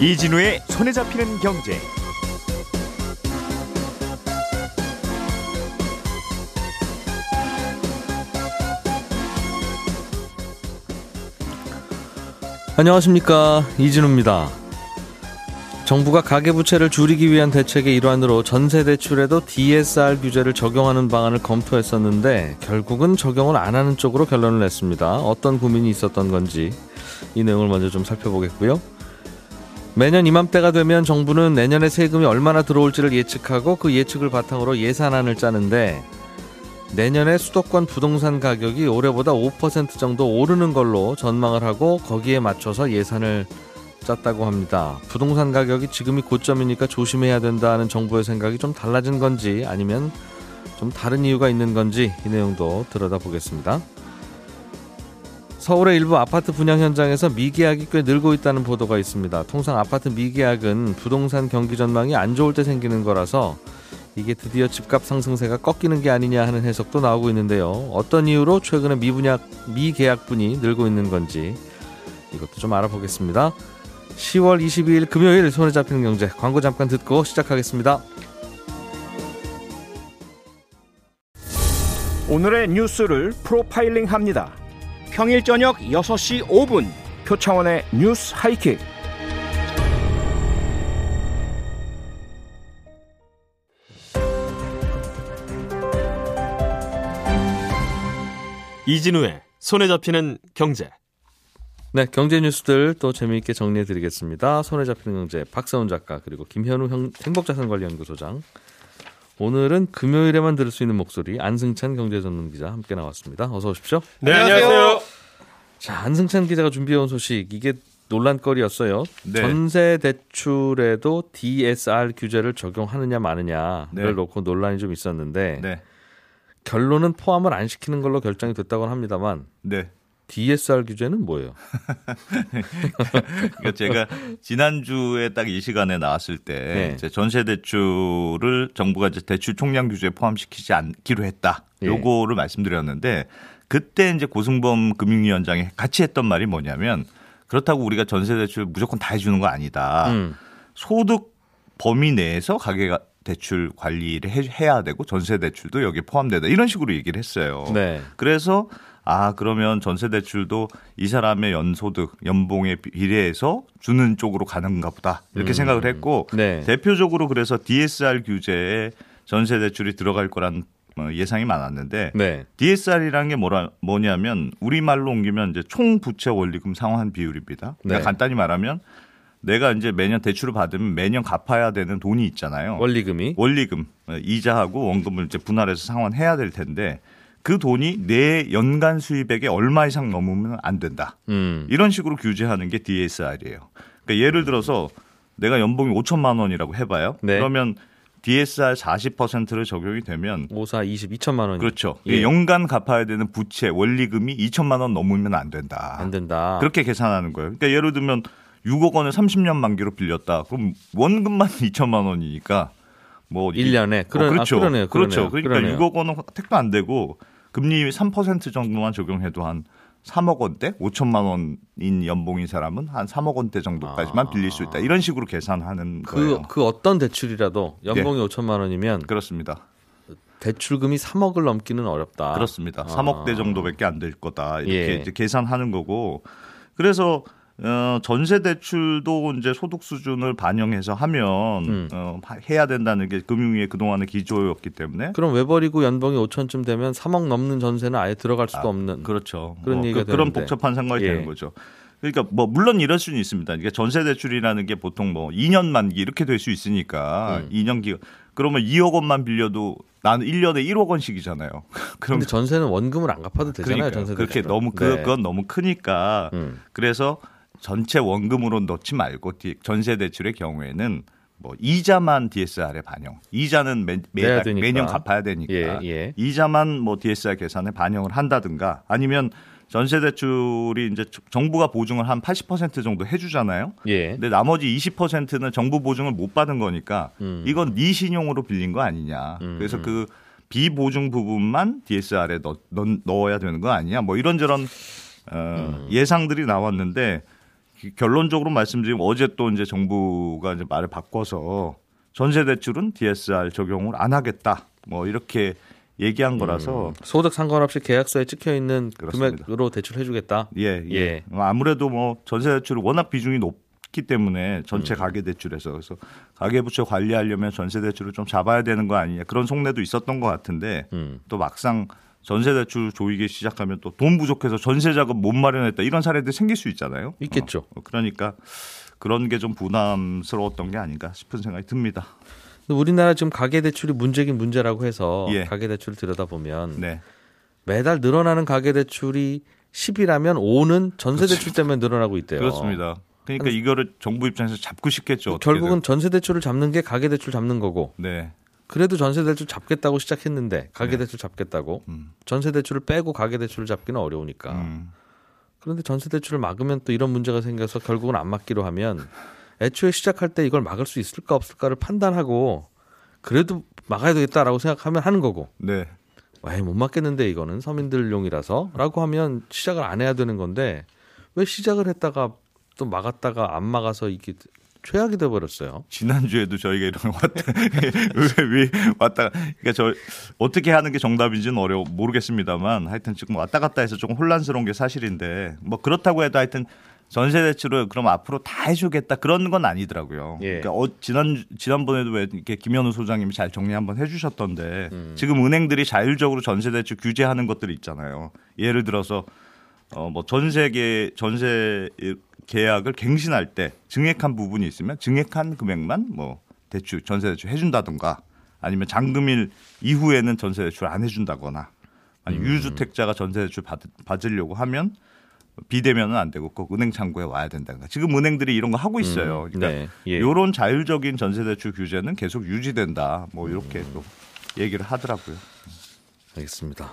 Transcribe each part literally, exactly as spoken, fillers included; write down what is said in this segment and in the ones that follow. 이진우의 손에 잡히는 경제. 안녕하십니까, 이진우입니다. 정부가 가계부채를 줄이기 위한 대책의 일환으로 전세대출에도 디에스알 규제를 적용하는 방안을 검토했었는데 결국은 적용을 안 하는 쪽으로 결론을 냈습니다. 어떤 고민이 있었던 건지 이 내용을 먼저 좀 살펴보겠고요. 매년 이맘때가 되면 정부는 내년에 세금이 얼마나 들어올지를 예측하고 그 예측을 바탕으로 예산안을 짜는데, 내년에 수도권 부동산 가격이 올해보다 오 퍼센트 정도 오르는 걸로 전망을 하고 거기에 맞춰서 예산을 짰다고 합니다. 부동산 가격이 지금이 고점이니까 조심해야 된다는 정부의 생각이 좀 달라진 건지 아니면 좀 다른 이유가 있는 건지 이 내용도 들여다보겠습니다. 서울의 일부 아파트 분양 현장에서 미계약이 꽤 늘고 있다는 보도가 있습니다. 통상 아파트 미계약은 부동산 경기 전망이 안 좋을 때 생기는 거라서 이게 드디어 집값 상승세가 꺾이는 게 아니냐 하는 해석도 나오고 있는데요. 어떤 이유로 최근에 미분양, 미계약분이 늘고 있는 건지 이것도 좀 알아보겠습니다. 시월 이십이일 금요일 손에 잡히는 경제, 광고 잠깐 듣고 시작하겠습니다. 오늘의 뉴스를 프로파일링합니다. 평일 저녁 여섯 시 오 분 표창원의 뉴스 하이킥. 이진우의 손에 잡히는 경제. 네, 경제 뉴스들 또 재미있게 정리해드리겠습니다. 손에 잡히는 경제 박세훈 작가, 그리고 김현우 행복자산관리연구소장. 오늘은 금요일에만 들을 수 있는 목소리, 안승찬 경제전문기자 함께 나왔습니다. 어서 오십시오. 네, 안녕하세요. 자, 안승찬 기자가 준비해온 소식, 이게 논란거리였어요. 네. 전세 대출에도 디에스알 규제를 적용하느냐 마느냐를 네. 놓고 논란이 좀 있었는데 네. 결론은 포함을 안 시키는 걸로 결정이 됐다고는 합니다만 네. 디에스알 규제는 뭐예요? 그러니까 제가 지난주에 딱 이 시간에 나왔을 때 네. 전세 대출을 정부가 이제 대출 총량 규제에 포함시키지 않기로 했다. 요거를 예. 말씀드렸는데, 그때 이제 고승범 금융위원장이 같이 했던 말이 뭐냐면, 그렇다고 우리가 전세 대출 무조건 다 해주는 거 아니다. 음. 소득 범위 내에서 가계 대출 관리를 해야 되고 전세 대출도 여기에 포함되다. 이런 식으로 얘기를 했어요. 네. 그래서 아, 그러면 전세 대출도 이 사람의 연소득, 연봉에 비례해서 주는 쪽으로 가는가 보다. 이렇게 음. 생각을 했고 네. 대표적으로 그래서 디에스알 규제에 전세 대출이 들어갈 거란 예상이 많았는데 네. 디에스알이라는 게 뭐라, 뭐냐면 우리말로 옮기면 이제 총 부채 원리금 상환 비율입니다. 그러니까 네. 간단히 말하면 내가 이제 매년 대출을 받으면 매년 갚아야 되는 돈이 있잖아요. 원리금이. 원리금. 이자하고 원금을 이제 분할해서 상환해야 될 텐데 그 돈이 내 연간 수입액에 얼마 이상 넘으면 안 된다. 음. 이런 식으로 규제하는 게 디에스알이에요. 그러니까 예를 들어서 내가 연봉이 오천만 원이라고 해봐요. 네. 그러면 디에스알 사십 퍼센트를 적용이 되면 오사 이십이천만 원. 그렇죠. 예. 연간 갚아야 되는 부채 원리금이 이천만 원 넘으면 안 된다. 안 된다. 그렇게 계산하는 거예요. 그러니까 예를 들면 육억 원을 삼십 년 만기로 빌렸다. 그럼 원금만 이천만 원이니까. 뭐 일 년에 그런, 어, 그렇죠. 아, 그러네요, 그러네요. 그렇죠. 그러니까 그러네요. 육억 원은 택도 안 되고 금리 삼 퍼센트 정도만 적용해도 한 삼억 원대, 오천만 원인 연봉인 사람은 한 삼억 원대 정도까지만 아. 빌릴 수 있다. 이런 식으로 계산하는 그, 거예요. 그 어떤 대출이라도 연봉이 네. 오천만 원이면 그렇습니다. 대출금이 삼억을 넘기는 어렵다. 그렇습니다. 삼억대 아. 정도밖에 안 될 거다. 이렇게 예. 이제 계산하는 거고. 그래서 어, 전세 대출도 이제 소득 수준을 반영해서 하면 음. 어, 해야 된다는 게 금융위의 그동안의 기조였기 때문에. 그럼 왜 버리고 연봉이 오천쯤 되면 삼억 넘는 전세는 아예 들어갈 수도 아, 없는. 그렇죠. 그런 어, 얘기가 그, 되는데. 그런 복잡한 상황이 예. 되는 거죠. 그러니까 뭐 물론 이럴 수는 있습니다. 그러니까 전세 대출이라는 게 보통 뭐 이 년 만기 이렇게 될 수 있으니까 음. 이 년 기. 그러면 이억 원만 빌려도 나는 일 년에 일억 원씩이잖아요. 그런데 전세는 원금을 안 갚아도 되잖아요. 전세 그렇게 너무 네. 그건 너무 크니까 음. 그래서. 전체 원금으로 넣지 말고 전세 대출의 경우에는 뭐 이자만 디에스알에 반영. 이자는 매, 매달, 매년 갚아야 되니까 예, 예. 이자만 뭐 디에스알 계산에 반영을 한다든가, 아니면 전세 대출이 이제 정부가 보증을 한 팔십 퍼센트 정도 해주잖아요. 예. 근데 나머지 이십 퍼센트는 정부 보증을 못 받은 거니까 음. 이건 네 신용으로 빌린 거 아니냐. 음. 그래서 그 비보증 부분만 디에스알에 넣, 넣, 넣어야 되는 거 아니냐. 뭐 이런저런 어, 음. 예상들이 나왔는데. 결론적으로 말씀드리면 어제 또 이제 정부가 이제 말을 바꿔서 전세 대출은 디에스알 적용을 안 하겠다. 뭐 이렇게 얘기한 거라서 음, 소득 상관없이 계약서에 찍혀 있는 금액으로 대출해 주겠다. 예, 예. 예. 아무래도 뭐 전세 대출은 워낙 비중이 높기 때문에 전체 가계 대출에서 그래서 가계 부채 관리하려면 전세 대출을 좀 잡아야 되는 거 아니냐. 그런 속내도 있었던 것 같은데 음. 또 막상 전세 대출 조이기 시작하면 또 돈 부족해서 전세 자금 못 마련했다 이런 사례들이 생길 수 있잖아요. 있겠죠. 어, 그러니까 그런 게 좀 부담스러웠던 게 아닌가 싶은 생각이 듭니다. 우리나라 지금 가계 대출이 문제긴 문제라고 해서 예. 가계 대출을 들여다보면 네. 매달 늘어나는 가계 대출이 십이라면 오는 전세 그렇지. 대출 때문에 늘어나고 있대요. 그렇습니다. 그러니까 이거를 정부 입장에서 잡고 싶겠죠. 결국은 전세 대출을 잡는 게 가계 대출 잡는 거고. 네. 그래도 전세 대출 잡겠다고 시작했는데 가계 대출 네. 잡겠다고 음. 전세 대출을 빼고 가계 대출을 잡기는 어려우니까. 음. 그런데 전세 대출을 막으면 또 이런 문제가 생겨서 결국은 안 막기로 하면 애초에 시작할 때 이걸 막을 수 있을까 없을까를 판단하고 그래도 막아야 되겠다라고 생각하면 하는 거고. 네. 에이, 못 막겠는데 이거는 서민들용이라서라고 하면 시작을 안 해야 되는 건데 왜 시작을 했다가 또 막았다가 안 막아서 이게 최악이 돼버렸어요. 지난주에도 저희가 이런 왔다 왜 왔다가 그러니까 저 어떻게 하는 게 정답인지는 어려 모르겠습니다만 하여튼 지금 왔다 갔다 해서 조금 혼란스러운 게 사실인데 뭐 그렇다고 해도 하여튼 전세 대출을 그럼 앞으로 다 해주겠다 그런 건 아니더라고요. 예. 그러니까 어, 지난 지난번에도 왜 이렇게 김현우 소장님이 잘 정리 한번 해주셨던데 음. 지금 은행들이 자율적으로 전세 대출 규제하는 것들이 있잖아요. 예를 들어서 어, 뭐 전세계 전세 계약을 갱신할 때 증액한 부분이 있으면 증액한 금액만 뭐 대출 전세 대출 해준다든가 아니면 잔금일 이후에는 전세 대출 안 해준다거나 아니 음. 유주택자가 전세 대출 받, 받으려고 하면 비대면은 안 되고 꼭 은행 창구에 와야 된다든가 지금 은행들이 이런 거 하고 있어요. 그러니까 네. 예. 이런 자율적인 전세 대출 규제는 계속 유지된다. 뭐 이렇게 음. 또 얘기를 하더라고요. 알겠습니다.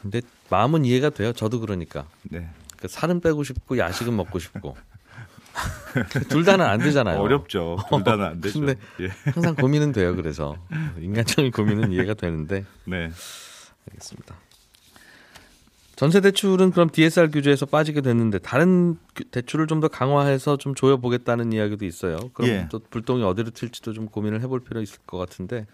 근데 마음은 이해가 돼요. 저도 그러니까. 네. 그러니까 살은 빼고 싶고 야식은 먹고 싶고. 둘 다는 안 되잖아요. 어렵죠. 둘 다는 안 되죠. 근데 예. 항상 고민은 돼요. 그래서 인간적인 고민은 이해가 되는데. 네. 알겠습니다. 전세 대출은 그럼 디에스알 규제에서 빠지게 됐는데 다른 대출을 좀 더 강화해서 좀 조여보겠다는 이야기도 있어요. 그럼 예. 또 불똥이 어디로 튈지도 좀 고민을 해볼 필요 있을 것 같은데.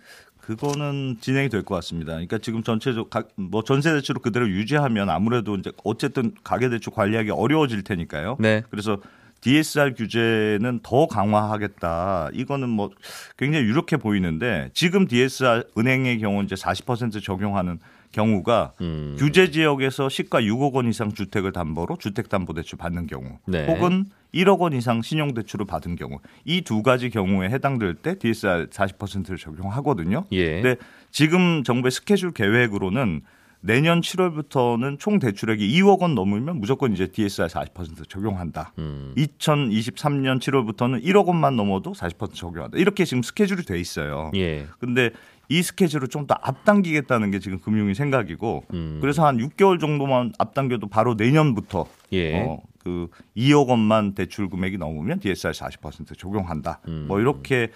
그거는 진행이 될 것 같습니다. 그러니까 지금 전체적 뭐 전세 대출을 그대로 유지하면 아무래도 이제 어쨌든 가계 대출 관리하기 어려워질 테니까요. 네. 그래서 디에스알 규제는 더 강화하겠다. 이거는 뭐 굉장히 유력해 보이는데 지금 디에스알 은행의 경우 이제 사십 퍼센트 적용하는 경우가 음. 규제 지역에서 시가 육억 원 이상 주택을 담보로 주택담보대출 받는 경우 네. 혹은 일억 원 이상 신용대출을 받은 경우 이 두 가지 경우에 해당될 때 디에스알 사십 퍼센트를 적용하거든요. 예. 근데 지금 정부의 스케줄 계획으로는 내년 칠월부터는 총 대출액이 이억 원 넘으면 무조건 이제 디에스알 사십 퍼센트 적용한다. 음. 이천이십삼 년 칠월부터는 일억 원만 넘어도 사십 퍼센트 적용한다. 이렇게 지금 스케줄이 돼 있어요. 예. 근데 이 스케줄을 좀 더 앞당기겠다는 게 지금 금융위 생각이고 음. 그래서 한 육 개월 정도만 앞당겨도 바로 내년부터 예. 어, 그 이억 원만 대출 금액이 넘으면 디에스알 사십 퍼센트 적용한다. 음. 뭐 이렇게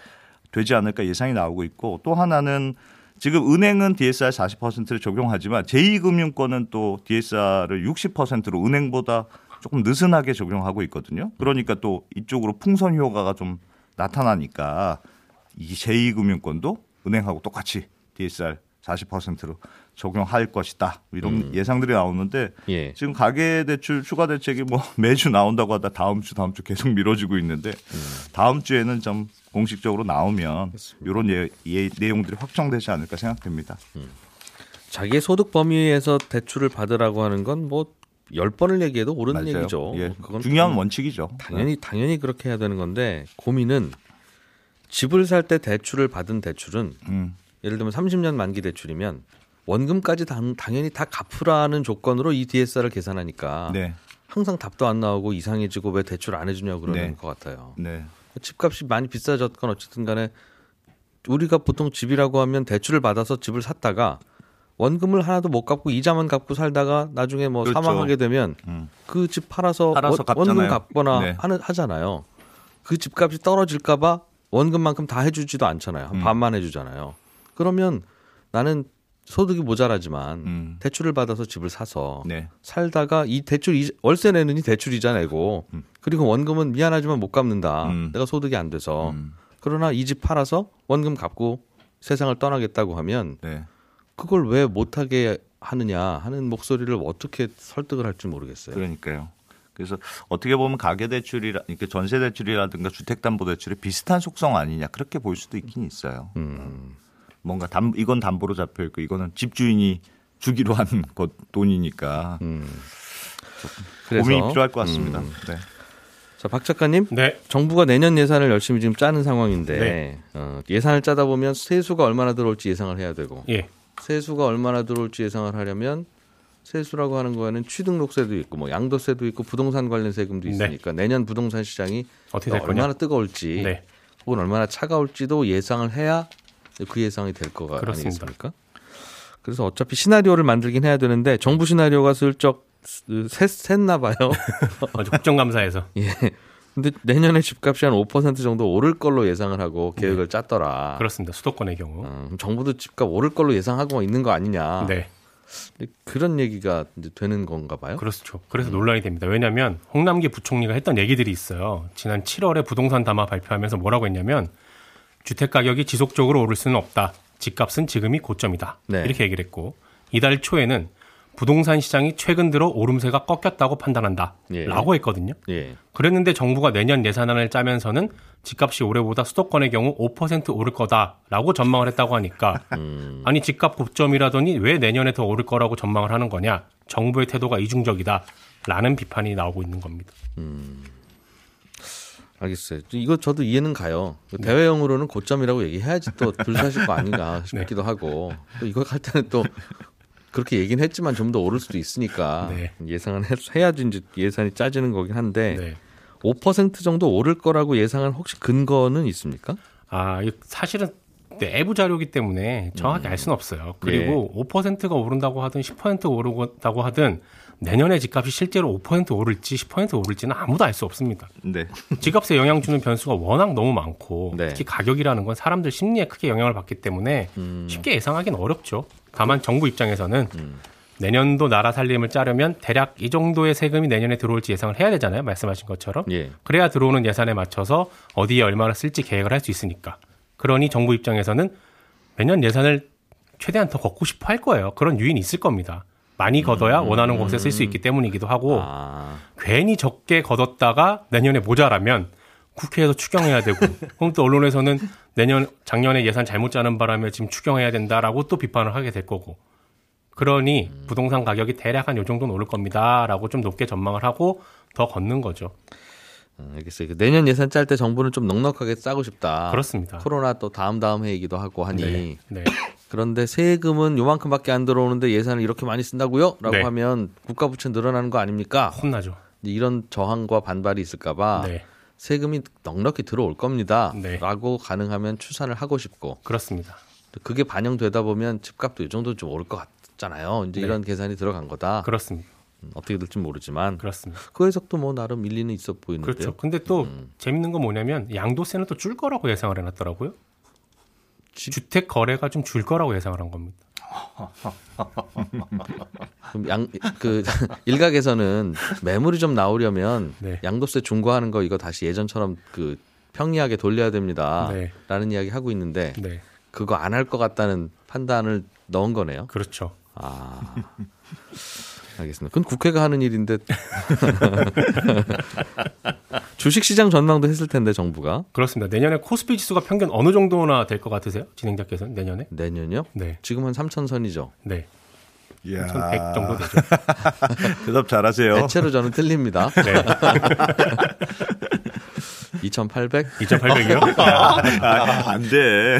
되지 않을까 예상이 나오고 있고 또 하나는 지금 은행은 디에스알 사십 퍼센트를 적용하지만 제이 금융권은 또 디에스알을 육십 퍼센트로 은행보다 조금 느슨하게 적용하고 있거든요. 그러니까 또 이쪽으로 풍선 효과가 좀 나타나니까 이 제이 금융권도 은행하고 똑같이 디에스알 사십 퍼센트로 적용할 것이다. 이런 음. 예상들이 나오는데 예. 지금 가계대출 추가 대책이 뭐 매주 나온다고 하다 다음 주 다음 주 계속 미뤄지고 있는데 음. 다음 주에는 좀 공식적으로 나오면 그렇습니다. 이런 예, 예, 내용들이 확정되지 않을까 생각됩니다. 음. 자기의 소득 범위에서 대출을 받으라고 하는 건 뭐 열 번을 얘기해도 옳은 맞아요. 얘기죠. 예. 그건 중요한 당, 원칙이죠. 당연히, 당연히 그렇게 해야 되는 건데 고민은 집을 살 때 대출을 받은 대출은 음. 예를 들면 삼십 년 만기 대출이면 원금까지 당, 당연히 다 갚으라는 조건으로 이 디에스알을 계산하니까 네. 항상 답도 안 나오고 이상해지고 왜 대출 안 해주냐고 그러는 네. 것 같아요. 네. 집값이 많이 비싸졌건 어쨌든 간에 우리가 보통 집이라고 하면 대출을 받아서 집을 샀다가 원금을 하나도 못 갚고 이자만 갚고 살다가 나중에 뭐 그렇죠. 사망하게 되면 음. 그 집 팔아서, 팔아서 원, 원금 갚거나 네. 하는, 하잖아요. 그 집값이 떨어질까 봐 원금만큼 다 해주지도 않잖아요. 한 반만 해주잖아요. 그러면 나는 소득이 모자라지만 음. 대출을 받아서 집을 사서 네. 살다가 이 대출 이자, 월세 내느니 대출 이자 내고 음. 그리고 원금은 미안하지만 못 갚는다. 음. 내가 소득이 안 돼서. 음. 그러나 이 집 팔아서 원금 갚고 세상을 떠나겠다고 하면 네. 그걸 왜 못하게 하느냐 하는 목소리를 어떻게 설득을 할지 모르겠어요. 그러니까요. 그래서 어떻게 보면 가계대출이라, 그러니까 전세대출이라든가 주택담보대출이 비슷한 속성 아니냐 그렇게 볼 수도 있긴 있어요. 음. 뭔가 담, 이건 담보로 잡혀 있고 이거는 집주인이 주기로 한 것 돈이니까 음. 그래서, 고민이 필요할 것 같습니다. 음. 네. 자, 박 작가님, 네. 정부가 내년 예산을 열심히 지금 짜는 상황인데 네. 어, 예산을 짜다 보면 세수가 얼마나 들어올지 예상을 해야 되고 예. 세수가 얼마나 들어올지 예상을 하려면 세수라고 하는 거에는 취등록세도 있고 뭐 양도세도 있고 부동산 관련 세금도 있으니까 네. 내년 부동산 시장이 얼마나 뜨거울지 네. 혹은 얼마나 차가울지도 예상을 해야 그 예상이 될 거가 그렇습니다. 아니겠습니까? 그래서 어차피 시나리오를 만들긴 해야 되는데 정부 시나리오가 슬쩍 샜나 봐요. 국정감사에서. 예. 근데 내년에 집값이 한 오 퍼센트 정도 오를 걸로 예상을 하고 계획을 네. 짰더라. 그렇습니다. 수도권의 경우. 음, 정부도 집값 오를 걸로 예상하고 있는 거 아니냐. 네. 그런 얘기가 이제 되는 건가 봐요. 그렇죠. 그래서 음. 논란이 됩니다. 왜냐하면 홍남기 부총리가 했던 얘기들이 있어요. 지난 칠월에 부동산 담화 발표하면서 뭐라고 했냐면 주택가격이 지속적으로 오를 수는 없다. 집값은 지금이 고점이다. 네. 이렇게 얘기를 했고 이달 초에는 부동산 시장이 최근 들어 오름세가 꺾였다고 판단한다. 예. 라고 했거든요. 예. 그랬는데 정부가 내년 예산안을 짜면서는 집값이 올해보다 수도권의 경우 오 퍼센트 오를 거다라고 전망을 했다고 하니까 음. 아니 집값 고점이라더니 왜 내년에 더 오를 거라고 전망을 하는 거냐. 정부의 태도가 이중적이다라는 비판이 나오고 있는 겁니다. 음. 알겠어요. 이거 저도 이해는 가요. 대외용으로는 고점이라고 얘기해야지 또 들 사실 거 아닌가 싶기도 네. 하고 또 이거 갈 때는 또 그렇게 얘기는 했지만 좀 더 오를 수도 있으니까 네. 예상은 해야지 이제 예산이 짜지는 거긴 한데 네. 오 퍼센트 정도 오를 거라고 예상한 혹시 근거는 있습니까? 아, 사실은 내부 자료이기 때문에 정확히 음. 알 수는 없어요. 그리고 예. 오 퍼센트가 오른다고 하든 십 퍼센트 오른다고 하든 내년에 집값이 실제로 오 퍼센트 오를지 십 퍼센트 오를지는 아무도 알 수 없습니다. 네. 집값에 영향 주는 변수가 워낙 너무 많고 네. 특히 가격이라는 건 사람들 심리에 크게 영향을 받기 때문에 음. 쉽게 예상하기는 어렵죠. 다만 정부 입장에서는 음. 내년도 나라 살림을 짜려면 대략 이 정도의 세금이 내년에 들어올지 예상을 해야 되잖아요. 말씀하신 것처럼. 예. 그래야 들어오는 예산에 맞춰서 어디에 얼마나 쓸지 계획을 할 수 있으니까. 그러니 정부 입장에서는 매년 예산을 최대한 더 걷고 싶어 할 거예요. 그런 유인이 있을 겁니다. 많이 걷어야 음. 원하는 곳에 쓸 수 있기 때문이기도 하고 아. 괜히 적게 걷었다가 내년에 모자라면 국회에서 추경해야 되고 그럼 또 언론에서는 내년 작년에 예산 잘못 짜는 바람에 지금 추경해야 된다라고 또 비판을 하게 될 거고 그러니 음. 부동산 가격이 대략 한 요 정도는 오를 겁니다라고 좀 높게 전망을 하고 더 걷는 거죠. 알겠어요. 내년 예산 짤 때 정부는 좀 넉넉하게 짜고 싶다. 그렇습니다. 코로나 또 다음 다음 해이기도 하고 하니 네. 네. 그런데 세금은 요만큼밖에 안 들어오는데 예산을 이렇게 많이 쓴다고요? 라고 네. 하면 국가 부채 늘어나는 거 아닙니까? 혼나죠. 이런 저항과 반발이 있을까 봐 네. 세금이 넉넉히 들어올 겁니다. 네. 라고 가능하면 추산을 하고 싶고 그렇습니다. 그게 반영되다 보면 집값도 이 정도 좀 오를 것 같잖아요. 이제 네. 이런 계산이 들어간 거다. 그렇습니다. 어떻게 될지 모르지만 그렇습니다. 그 해석도 뭐 나름 일리는 있어 보이는데요. 그렇죠. 근데 또 음. 재밌는 건 뭐냐면 양도세는 또 줄 거라고 예상을 해놨더라고요. 지... 주택 거래가 좀 줄 거라고 예상을 한 겁니다. 그럼 양, 그 일각에서는 매물이 좀 나오려면 네. 양도세 중과하는 거 이거 다시 예전처럼 그 평이하게 돌려야 됩니다라는 네. 이야기 하고 있는데 네. 그거 안 할 것 같다는 판단을 넣은 거네요. 그렇죠. 아. 알겠습니다. 그건 국회가 하는 일인데 주식시장 전망도 했을 텐데 정부가 그렇습니다. 내년에 코스피 지수가 평균 어느 정도나 될 것 같으세요? 진행자께서는 내년에? 내년요? 네. 지금 한 삼천 선이죠. 네. 삼천백 정도 되죠. 대답 잘하세요. 대체로 저는 틀립니다. 네. 이천팔백? 이천팔백이요? 아, 아, 안 돼.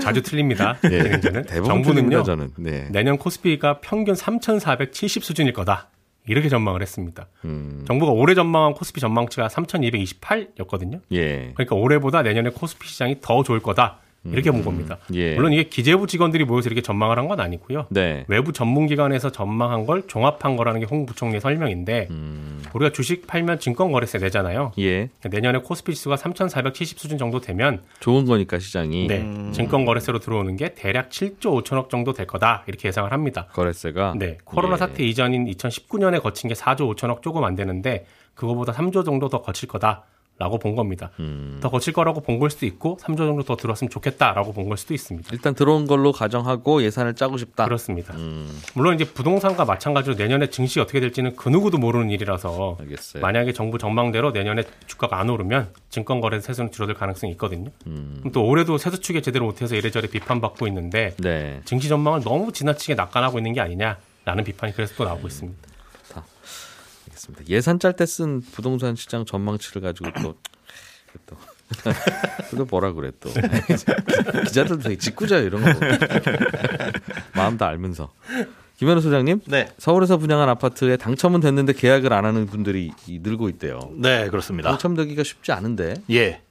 자주 틀립니다. 네. 진행자는. 대부분 정부는요. 저는. 네. 내년 코스피가 평균 삼천사백칠십 수준일 거다. 이렇게 전망을 했습니다. 음. 정부가 올해 전망한 코스피 전망치가 삼천이백이십팔이었거든요. 예. 그러니까 올해보다 내년에 코스피 시장이 더 좋을 거다. 이렇게 본 겁니다. 음, 예. 물론 이게 기재부 직원들이 모여서 이렇게 전망을 한 건 아니고요. 네. 외부 전문기관에서 전망한 걸 종합한 거라는 게 홍 부총리의 설명인데 음. 우리가 주식 팔면 증권거래세 내잖아요. 예. 내년에 코스피 지수가 삼천사백칠십 수준 정도 되면 좋은 거니까 시장이. 네. 음. 증권거래세로 들어오는 게 대략 칠조 오천억 정도 될 거다 이렇게 예상을 합니다. 거래세가. 네. 코로나 예. 사태 이전인 이천십구 년에 거친 게 사조 오천억 조금 안 되는데 그거보다 삼조 정도 더 거칠 거다. 라고 본 겁니다. 음. 더 거칠 거라고 본 걸 수도 있고 삼조 정도 더 들어왔으면 좋겠다라고 본 걸 수도 있습니다. 일단 들어온 걸로 가정하고 예산을 짜고 싶다. 그렇습니다. 음. 물론 이제 부동산과 마찬가지로 내년에 증시 어떻게 될지는 그 누구도 모르는 일이라서 알겠어요. 만약에 정부 전망대로 내년에 주가가 안 오르면 증권거래세 세수는 줄어들 가능성이 있거든요. 음. 그럼 또 올해도 세수 추계 제대로 못해서 이래저래 비판받고 있는데 네. 증시 전망을 너무 지나치게 낙관하고 있는 게 아니냐라는 비판이 그래서 또 나오고 있습니다. 음. 예산 짤 때 쓴 부동산 시장 전망치를 가지고 또 또 또 뭐라 그래 또 기자들도 되게 짓궂어요 이런 거 마음 다 알면서. 김현우 소장님, 네. 서울에서 분양한 아파트에 당첨은 됐는데 계약을 안 하는 분들이 늘고 있대요. 네, 그렇습니다. 당첨되기가 쉽지 않은데. 예.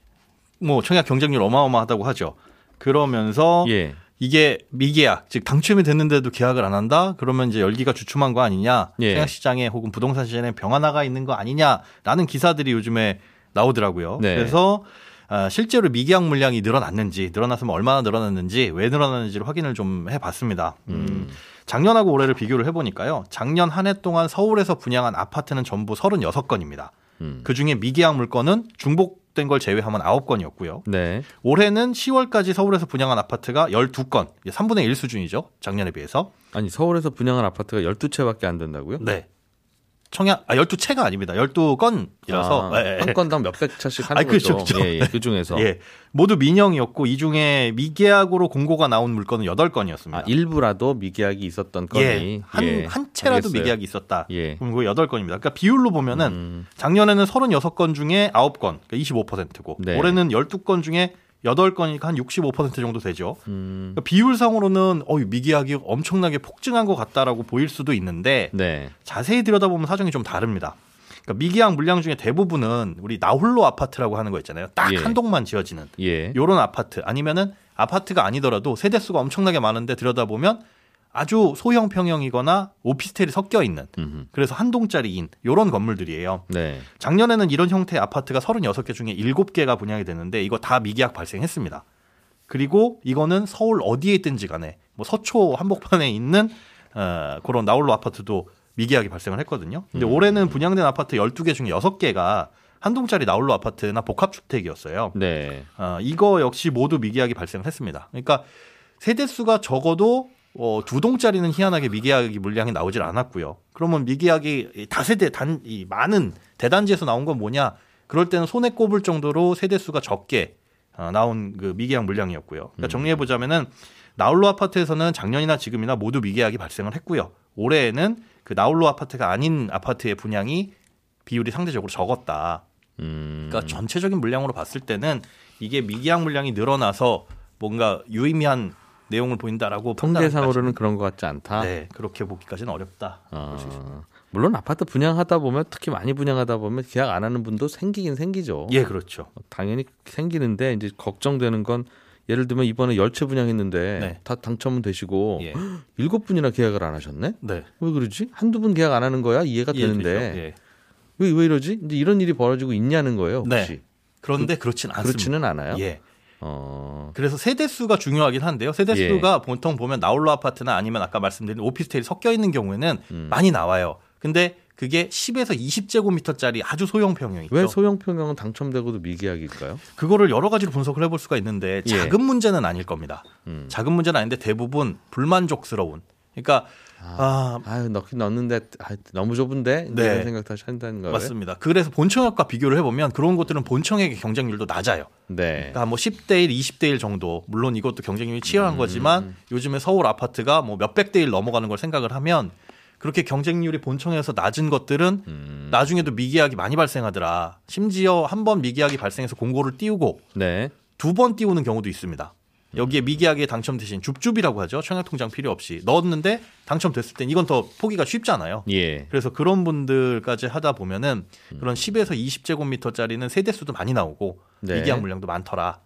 뭐 청약 경쟁률 어마어마하다고 하죠. 그러면서 예. 이게 미계약, 즉 당첨이 됐는데도 계약을 안 한다? 그러면 이제 열기가 주춤한 거 아니냐? 예. 청약시장에 혹은 부동산 시장에 병화나가 있는 거 아니냐라는 기사들이 요즘에 나오더라고요. 네. 그래서 실제로 미계약 물량이 늘어났는지, 늘어났으면 얼마나 늘어났는지, 왜 늘어났는지를 확인을 좀 해봤습니다. 음. 작년하고 올해를 비교를 해보니까요. 작년 한 해 동안 서울에서 분양한 아파트는 전부 삼십육 건입니다. 음. 그중에 미계약 물건은 중복 된걸 제외하면 아홉 건이었고요. 네. 올해는 시월까지 서울에서 분양한 아파트가 열두 건, 삼분의 일 수준이죠. 작년에 비해서. 아니 서울에서 분양한 아파트가 열두 채밖에 안 된다고요? 네. 청약, 아 열두 채가 아닙니다. 열두 건이라서. 아, 예, 예. 한 건당 몇백 차씩 하는 아, 거죠. 그렇죠, 그렇죠. 예, 예, 그중에서. 예. 모두 민영이었고 이 중에 미계약으로 공고가 나온 물건은 여덟 건이었습니다. 아, 일부라도 미계약이 있었던 건이. 예. 한, 예. 한 채라도 알겠어요. 미계약이 있었다. 예. 그럼 그게 여덟 건입니다. 그러니까 비율로 보면 은 음. 작년에는 삼십육 건 중에 아홉 건, 그러니까 이십오 퍼센트고 네. 올해는 열두 건 중에 여덟 건이니까 한 육십오 퍼센트 정도 되죠. 음. 그러니까 비율상으로는 어, 미계약이 엄청나게 폭증한 것 같다라고 보일 수도 있는데 네. 자세히 들여다보면 사정이 좀 다릅니다. 그러니까 미계약 물량 중에 대부분은 우리 나홀로 아파트라고 하는 거 있잖아요. 딱 한 예. 동만 지어지는 예. 이런 아파트 아니면은 아파트가 아니더라도 세대수가 엄청나게 많은데 들여다보면 아주 소형 평형이거나 오피스텔이 섞여 있는 음흠. 그래서 한 동짜리인 이런 건물들이에요. 네. 작년에는 이런 형태의 아파트가 삼십육 개 중에 일곱 개가 분양이 됐는데 이거 다 미계약 발생했습니다. 그리고 이거는 서울 어디에 있든지 간에 뭐 서초 한복판에 있는 어, 그런 나홀로 아파트도 미계약이 발생을 했거든요. 근데 음. 올해는 분양된 아파트 열두 개 중에 여섯 개가 한 동짜리 나홀로 아파트나 복합주택이었어요. 네. 어, 이거 역시 모두 미계약이 발생을 했습니다. 그러니까 세대수가 적어도 어, 두 동짜리는 희한하게 미계약이 물량이 나오질 않았고요. 그러면 미계약이 다세대 단, 이 많은 대단지에서 나온 건 뭐냐? 그럴 때는 손에 꼽을 정도로 세대수가 적게 어, 나온 그 미계약 물량이었고요. 그러니까 정리해 보자면은 나홀로 아파트에서는 작년이나 지금이나 모두 미계약이 발생을 했고요. 올해에는 그 나홀로 아파트가 아닌 아파트의 분양이 비율이 상대적으로 적었다. 음. 그러니까 전체적인 물량으로 봤을 때는 이게 미계약 물량이 늘어나서 뭔가 유의미한 내용을 보인다라고 통계상으로는 그런 것 같지 않다. 네, 그렇게 보기까지는 어렵다. 아, 물론 아파트 분양하다 보면 특히 많이 분양하다 보면 계약 안 하는 분도 생기긴 생기죠. 예, 그렇죠. 당연히 생기는데 이제 걱정되는 건 예를 들면 이번에 열 채 분양했는데 네. 다 당첨은 되시고 예. 일곱 분이나 계약을 안 하셨네. 네. 왜 그러지? 한두 분 계약 안 하는 거야 이해가 되는데 왜, 왜 이러지? 이제 이런 일이 벌어지고 있냐는 거예요. 혹시. 네. 그런데 그렇진 않습니다. 그렇지는 않아요. 예. 어... 그래서 세대수가 중요하긴 한데요. 세대수가 예. 보통 보면 나홀로 아파트나 아니면 아까 말씀드린 오피스텔이 섞여 있는 경우에는 음. 많이 나와요. 근데 그게 십에서 이십 제곱미터짜리 아주 소형 평형이죠. 왜 소형 평형은 당첨되고도 미계약일까요? 그거를 여러 가지로 분석을 해볼 수가 있는데 작은 예. 문제는 아닐 겁니다. 음. 작은 문제는 아닌데 대부분 불만족스러운. 그러니까 아, 아, 아유, 넣긴 넣었는데 아, 너무 좁은데 네. 이런 생각 다시 한다는 거예요. 맞습니다. 그래서 본청약과 비교를 해보면 그런 것들은 본청약의 경쟁률도 낮아요. 네. 그러니까 뭐 십 대 일, 이십 대 일 정도. 물론 이것도 경쟁률이 치열한 음. 거지만 요즘에 서울 아파트가 뭐 몇백 대 일 넘어가는 걸 생각을 하면 그렇게 경쟁률이 본청에서 낮은 것들은 음. 나중에도 미계약이 많이 발생하더라. 심지어 한 번 미계약이 발생해서 공고를 띄우고 네. 두 번 띄우는 경우도 있습니다. 여기에 미계약에 당첨되신 줍줍이라고 하죠. 청약통장 필요 없이 넣었는데 당첨됐을 땐 이건 더 포기가 쉽잖아요. 예. 그래서 그런 분들까지 하다 보면은 그런 십에서 이십 제곱미터짜리는 세대수도 많이 나오고 네. 미계약 물량도 많더라.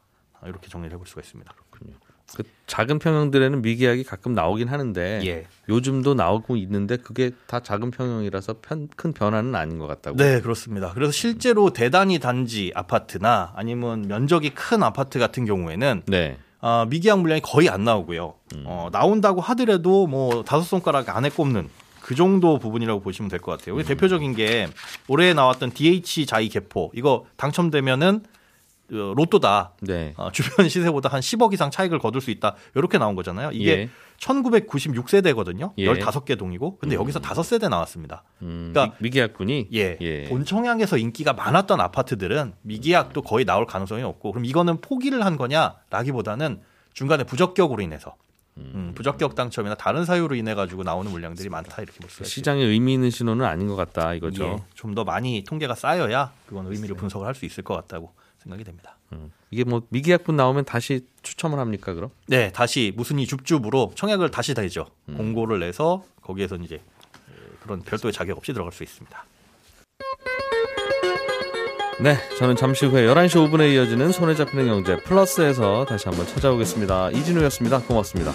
이렇게 정리를 해볼 수가 있습니다. 그렇군요. 그 작은 평형들에는 미계약이 가끔 나오긴 하는데 예. 요즘도 나오고 있는데 그게 다 작은 평형이라서 편, 큰 변화는 아닌 것 같다고요? 네, 그렇습니다. 그래서 실제로 대단위 단지 아파트나 아니면 면적이 큰 아파트 같은 경우에는 네. 어, 미계약 물량이 거의 안 나오고요. 음. 어, 나온다고 하더라도 뭐 다섯 손가락 안에 꼽는 그 정도 부분이라고 보시면 될 것 같아요. 음. 대표적인 게 올해 나왔던 디에이치 자이 개포 이거 당첨되면은 로또다. 네. 어, 주변 시세보다 한 십억 이상 차익을 거둘 수 있다. 이렇게 나온 거잖아요. 이게 예. 천구백구십육 세대거든요. 예. 열다섯 개 동이고. 근데 음. 여기서 다섯 세대 나왔습니다. 음. 그러니까 미, 미계약군이 예. 예. 본청약에서 인기가 많았던 아파트들은 미계약도 거의 나올 가능성이 없고 그럼 이거는 포기를 한 거냐라기보다는 중간에 부적격으로 인해서 음, 부적격 당첨이나 다른 사유로 인해 가지고 나오는 물량들이 많다 이렇게 볼 수 있어요. 시장에 의미 있는 신호는 아닌 것 같다 이거죠. 예. 좀 더 많이 통계가 쌓여야 그건 의미를 분석을 할 수 있을 것 같다고 생각이 됩니다. 음. 이게 뭐 미계약분 나오면 다시 추첨을 합니까 그럼? 네, 다시 무슨 이 줍줍으로 청약을 다시 다이죠. 음. 공고를 내서 거기에서 이제 그런 별도의 자격 없이 들어갈 수 있습니다. 네, 저는 잠시 후에 열한 시 오 분에 이어지는 손에 잡히는 경제 플러스에서 다시 한번 찾아오겠습니다. 이진우였습니다. 고맙습니다.